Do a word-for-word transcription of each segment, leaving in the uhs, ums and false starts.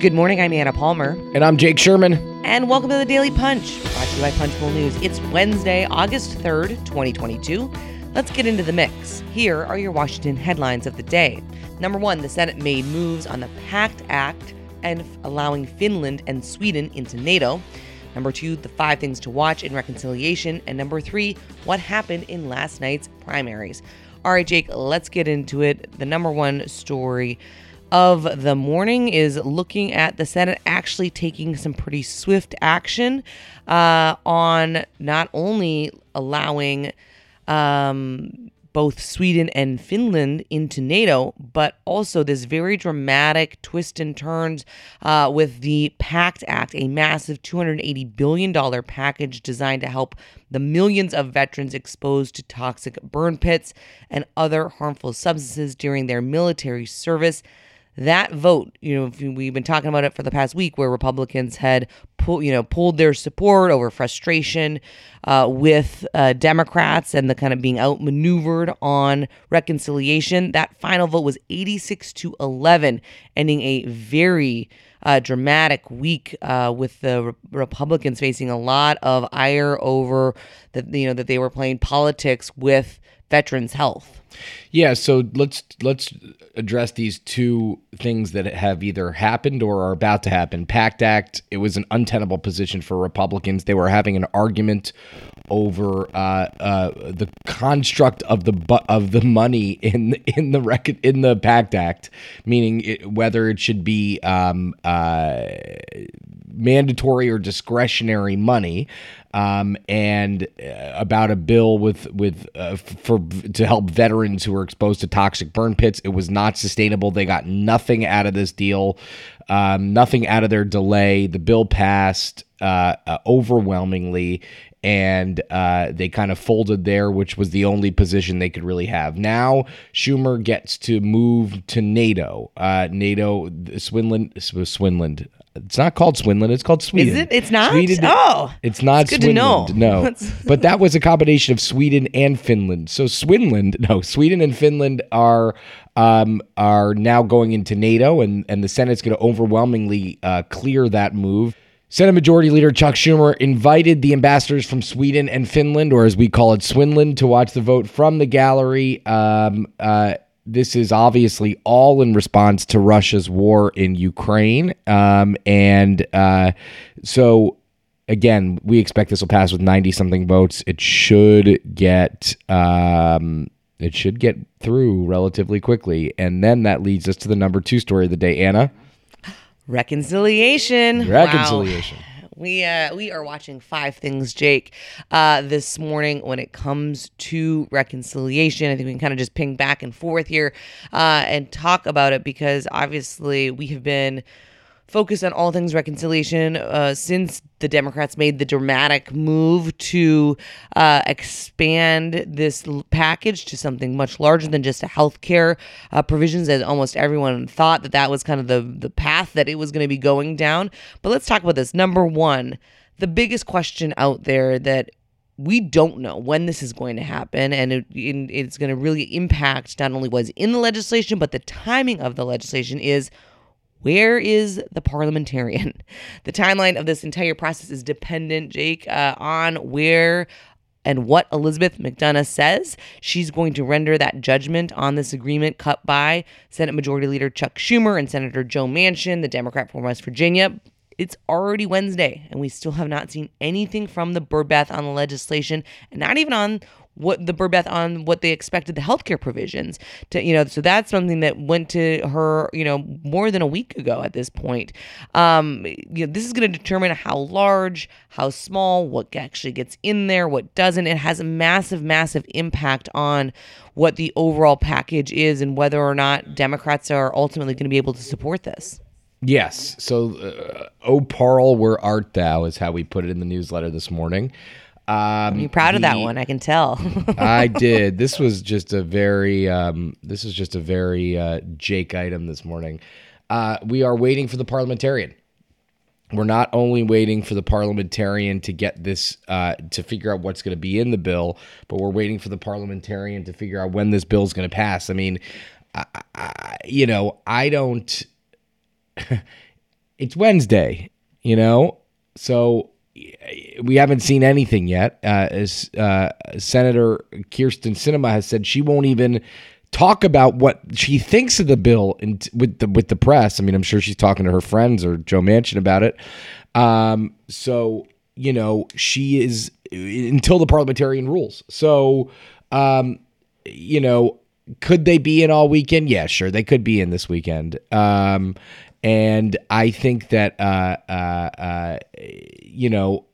Good morning, I'm Anna Palmer. And I'm Jake Sherman. And welcome to The Daily Punch, brought to you by Punchbowl News. It's Wednesday, August third, twenty twenty-two. Let's get into the mix. Here are your Washington headlines of the day. Number one, the Senate made moves on the PACT Act and allowing Finland and Sweden into NATO. Number two, the five things to watch in reconciliation. And number three, what happened in last night's primaries. All right, Jake, let's get into it. The number one story of the morning is looking at the Senate actually taking some pretty swift action uh, on not only allowing um, both Sweden and Finland into NATO, but also this very dramatic twist and turns uh, with the PACT Act, a massive two hundred eighty billion dollars package designed to help the millions of veterans exposed to toxic burn pits and other harmful substances during their military service. That vote, you know, we've been talking about it for the past week, where Republicans had, pull, you know, pulled their support over frustration uh, with uh, Democrats and the kind of being outmaneuvered on reconciliation. That final vote was eighty-six to eleven, ending a very uh, dramatic week uh, with the re- Republicans facing a lot of ire over that, you know, that they were playing politics with veterans' health. Yeah, so let's let's address these two things that have either happened or are about to happen. PACT Act, it was an untenable position for Republicans. They were having an argument over uh, uh, the construct of the bu- of the money in in the rec- in the PACT Act, meaning it, whether it should be um, uh, mandatory or discretionary money, um, and uh, about a bill with with uh, for to help veterans who were exposed to toxic burn pits. It was not sustainable. They got nothing out of this deal, um, nothing out of their delay. The bill passed uh, uh, overwhelmingly, and uh, they kind of folded there, which was the only position they could really have. Now Schumer gets to move to NATO. Uh, NATO, Swinland, Swinland. It's not called Swinland. It's called Sweden. Is it? It's not? Sweden, oh. It's not it's good Swinland. To know. No. But that was a combination of Sweden and Finland. So Swinland, no, Sweden and Finland are um, are now going into NATO, and, and the Senate's going to overwhelmingly uh, clear that move. Senate Majority Leader Chuck Schumer invited the ambassadors from Sweden and Finland, or as we call it, Swinland, to watch the vote from the gallery. Um, uh, This is obviously all in response to Russia's war in Ukraine. Um, and uh, so, again, we expect this will pass with ninety-something votes. It should get um, it should get through relatively quickly. And then that leads us to the number two story of the day, Anna. Reconciliation. Reconciliation. Wow. We uh, we are watching five things, Jake, uh, this morning when it comes to reconciliation. I think we can kind of just ping back and forth here uh, and talk about it, because obviously we have been focused on all things reconciliation uh, since the Democrats made the dramatic move to uh, expand this package to something much larger than just health care uh, provisions, as almost everyone thought that that was kind of the, the path that it was going to be going down. But let's talk about this. Number one, the biggest question out there that we don't know when this is going to happen, and it, it, it's going to really impact not only what's in the legislation, but the timing of the legislation is, where is the parliamentarian? The timeline of this entire process is dependent, Jake, uh, on where and what Elizabeth McDonough says. She's going to render that judgment on this agreement cut by Senate Majority Leader Chuck Schumer and Senator Joe Manchin, the Democrat from West Virginia. It's already Wednesday, and we still have not seen anything from the Birdbath on the legislation, and not even on what the Birdbath on what they expected the healthcare provisions to, you know, so that's something that went to her, you know, more than a week ago at this point. Um, you know, this is going to determine how large, how small, what actually gets in there, what doesn't. It has a massive, massive impact on what the overall package is and whether or not Democrats are ultimately going to be able to support this. Yes. So, uh, O Parl, where art thou is how we put it in the newsletter this morning. Um, You're proud the, of that one, I can tell. I did. This was just a very, um, this is just a very uh, Jake item this morning. Uh, we are waiting for the parliamentarian. We're not only waiting for the parliamentarian to get this, uh, to figure out what's going to be in the bill, but we're waiting for the parliamentarian to figure out when this bill is going to pass. I mean, I, I, you know, I don't. it's Wednesday, you know, so we haven't seen anything yet. Uh, as uh, Senator Kirsten Sinema has said, she won't even talk about what she thinks of the bill and with the with the press. I mean, I'm sure she's talking to her friends or Joe Manchin about it. Um, so you know, she is until the parliamentarian rules. So um, you know, could they be in all weekend? Yeah, sure, they could be in this weekend. Um, and I think that uh, uh, uh, you know.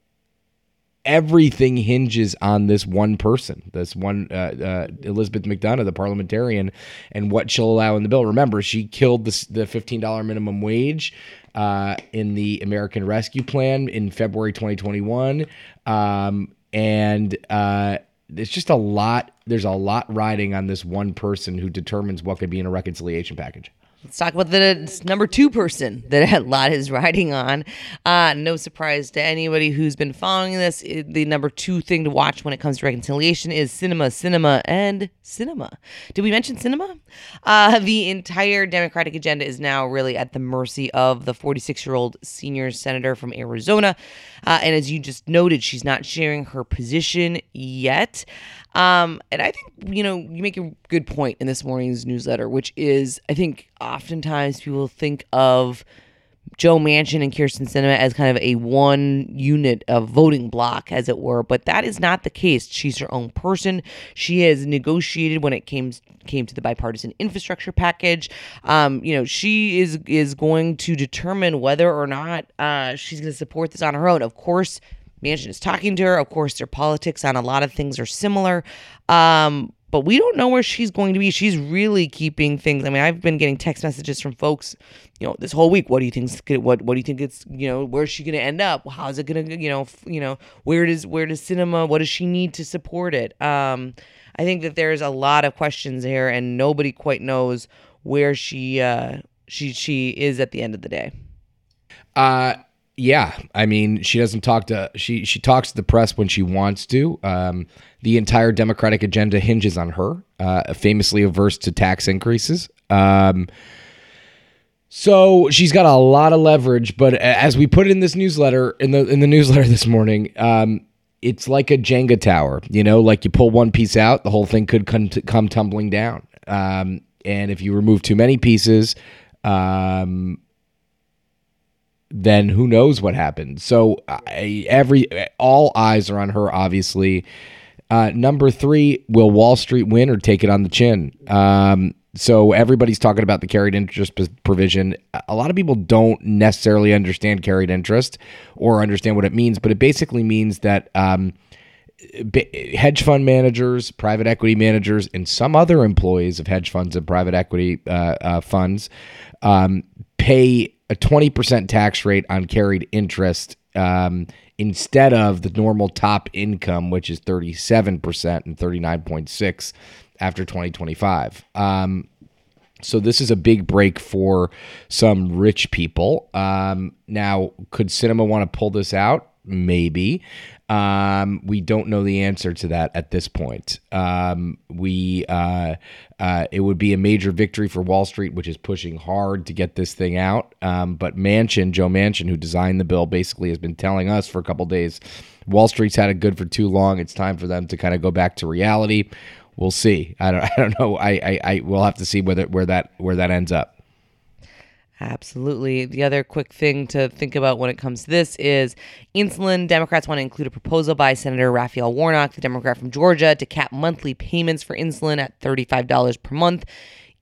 Everything hinges on this one person, this one, uh, uh, Elizabeth McDonough, the parliamentarian, and what she'll allow in the bill. Remember, she killed the, the fifteen dollars minimum wage uh, in the American Rescue Plan in February twenty twenty-one. Um, and uh, it's just a lot. There's a lot riding on this one person who determines what could be in a reconciliation package. Let's talk about the number two person that a lot is riding on. Uh, no surprise to anybody who's been following this. It, the number two thing to watch when it comes to reconciliation is Sinema, Sinema, and Sinema. Did we mention Sinema? Uh, the entire Democratic agenda is now really at the mercy of the forty-six-year-old senior senator from Arizona. Uh, and as you just noted, she's not sharing her position yet. Um, and I think, you know, you make a good point in this morning's newsletter, which is, I think oftentimes people think of Joe Manchin and Kirsten Sinema as kind of a one unit of voting block, as it were, but that is not the case. She's her own person. She has negotiated when it came came to the bipartisan infrastructure package. Um, you know, she is is going to determine whether or not uh, she's going to support this on her own. Of course, Manchin is talking to her. Of course, their politics on a lot of things are similar. Um, but we don't know where she's going to be. She's really keeping things. I mean, I've been getting text messages from folks, you know, this whole week. What do you think? What What do you think it's? You know, where's she going to end up? How's it going to? You know, you know, where does Where does Sinema? What does she need to support it? Um, I think that there's a lot of questions here, and nobody quite knows where she uh, she she is at the end of the day. Uh. Yeah, I mean, she doesn't talk to she. She talks to the press when she wants to. Um, the entire Democratic agenda hinges on her, uh, famously averse to tax increases. Um, so she's got a lot of leverage. But as we put it in this newsletter, in the in the newsletter this morning, um, it's like a Jenga tower. You know, like you pull one piece out, the whole thing could come t- come tumbling down. Um, and if you remove too many pieces, um, then who knows what happened. So I, every all eyes are on her, obviously. Uh, number three, will Wall Street win or take it on the chin? Um, so everybody's talking about the carried interest p- provision. A lot of people don't necessarily understand carried interest or understand what it means, but it basically means that um, b- hedge fund managers, private equity managers, and some other employees of hedge funds and private equity uh, uh, funds um, pay a twenty percent tax rate on carried interest um, instead of the normal top income, which is thirty-seven percent and thirty-nine point six after twenty twenty-five. Um, so this is a big break for some rich people. Um, now, could Sinema want to pull this out? Maybe. Um, we don't know the answer to that at this point. Um, we uh, uh, it would be a major victory for Wall Street, which is pushing hard to get this thing out. Um, but Manchin, Joe Manchin, who designed the bill, basically has been telling us for a couple of days, Wall Street's had it good for too long. It's time for them to kind of go back to reality. We'll see. I don't. I don't know. I. I. I we'll have to see whether where that where that ends up. Absolutely. The other quick thing to think about when it comes to this is insulin. Democrats want to include a proposal by Senator Raphael Warnock, the Democrat from Georgia, to cap monthly payments for insulin at thirty-five dollars per month.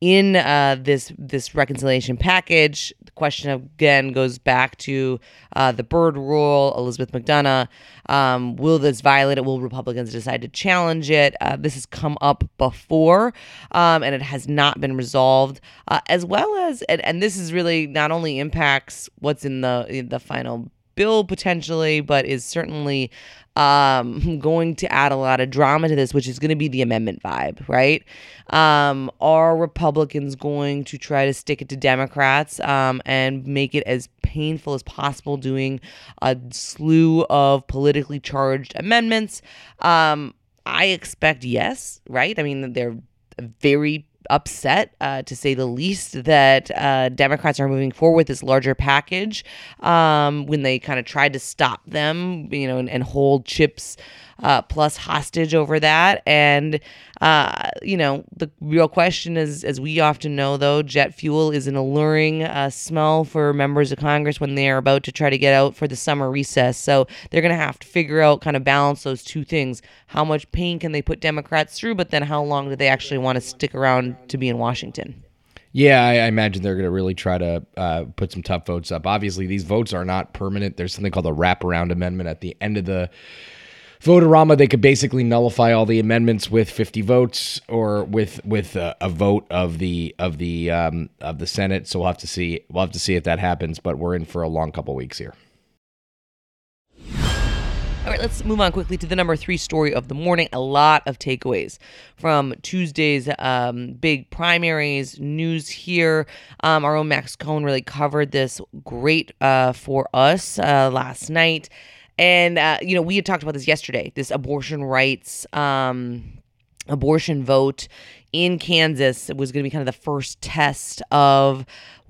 In uh, this this reconciliation package, the question again goes back to uh, the Byrd rule, Elizabeth McDonough. Um, will this violate it? Will Republicans decide to challenge it? Uh, this has come up before, um, and it has not been resolved. Uh, as well as, and, and this is really not only impacts what's in the in the final bill potentially, but is certainly um, going to add a lot of drama to this, which is going to be the amendment vibe, right? Um, are Republicans going to try to stick it to Democrats um, and make it as painful as possible, doing a slew of politically charged amendments? Um, I expect yes, right? I mean, they're very upset, uh, to say the least, that uh, Democrats are moving forward with this larger package um, when they kind of tried to stop them, you know, and, and hold Chips uh, Plus hostage over that. And, uh, you know, the real question is, as we often know, though, jet fuel is an alluring uh, smell for members of Congress when they are about to try to get out for the summer recess. So they're going to have to figure out, kind of balance those two things. How much pain can they put Democrats through? But then how long do they actually want to stick around to be in Washington? Yeah, I, I imagine they're going to really try to uh, put some tough votes up. Obviously, these votes are not permanent. There's something called a wraparound amendment at the end of the Votorama. They could basically nullify all the amendments with fifty votes, or with with a, a vote of the of the um, of the Senate. So we'll have to see. We'll have to see if that happens. But we're in for a long couple weeks here. All right, let's move on quickly to the number three story of the morning. A lot of takeaways from Tuesday's um, big primaries news here. Um, our own Max Cohen really covered this great uh, for us uh, last night. And, uh, you know, we had talked about this yesterday, this abortion rights, um, abortion vote in Kansas. It was going to be kind of the first test of,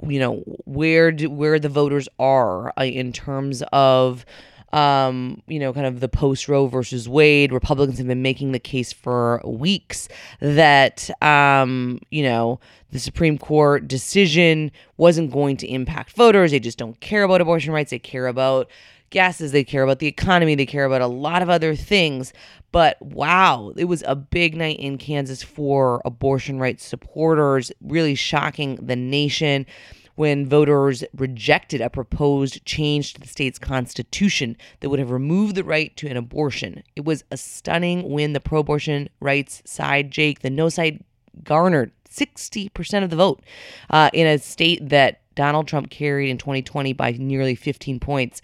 you know, where do, where the voters are uh, in terms of, Um, you know, kind of the post Roe versus Wade. Republicans have been making the case for weeks that, um, you know, the Supreme Court decision wasn't going to impact voters. They just don't care about abortion rights. They care about gases. They care about the economy. They care about a lot of other things. But wow, it was a big night in Kansas for abortion rights supporters, really shocking the nation when voters rejected a proposed change to the state's constitution that would have removed the right to an abortion. It was a stunning win. The pro-abortion rights side, Jake, the no side, garnered sixty percent of the vote uh, in a state that Donald Trump carried in twenty twenty by nearly fifteen points.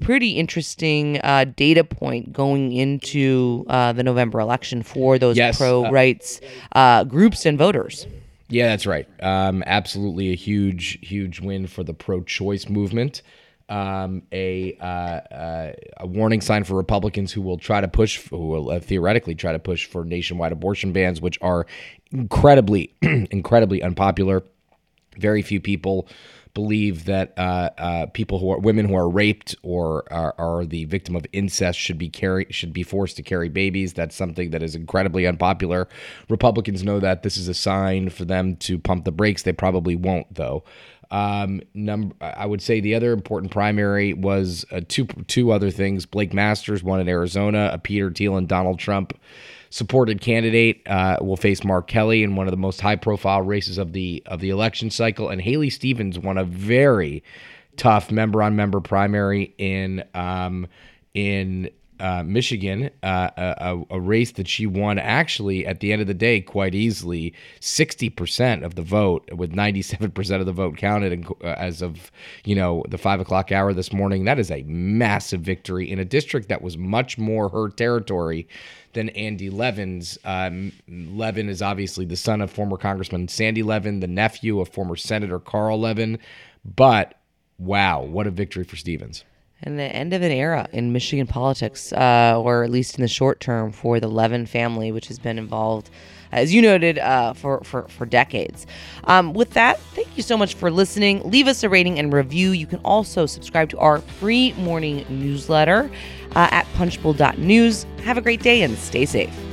Pretty interesting uh, data point going into uh, the November election for those yes, pro-rights uh, uh, groups and voters. Yeah, that's right. Um, absolutely a huge, huge win for the pro-choice movement. Um, a, uh, uh, a warning sign for Republicans who will try to push, who will uh, theoretically try to push for nationwide abortion bans, which are incredibly, incredibly unpopular. Very few people believe that uh, uh, people who are women who are raped or are, are the victim of incest should be carry should be forced to carry babies. That's something that is incredibly unpopular. Republicans know that. This is a sign for them to pump the brakes. They probably won't, though. Um, number, I would say the other important primary was uh, two two other things. Blake Masters won in Arizona. A Peter Thiel and Donald Trump supported candidate uh, will face Mark Kelly in one of the most high-profile races of the of the election cycle. And Haley Stevens won a very tough member-on-member primary in um, in uh, Michigan, uh, a, a race that she won actually at the end of the day quite easily, sixty percent of the vote, with ninety-seven percent of the vote counted in, uh, as of you know the five o'clock hour this morning. That is a massive victory in a district that was much more her territory than Andy Levin's. Um, Levin is obviously the son of former Congressman Sandy Levin, the nephew of former Senator Carl Levin. But wow, what a victory for Stevens. And the end of an era in Michigan politics, uh, or at least in the short term, for the Levin family, which has been involved, as you noted, uh, for, for, for decades. Um, with that, thank you so much for listening. Leave us a rating and review. You can also subscribe to our free morning newsletter uh, at punchbowl dot news. Have a great day and stay safe.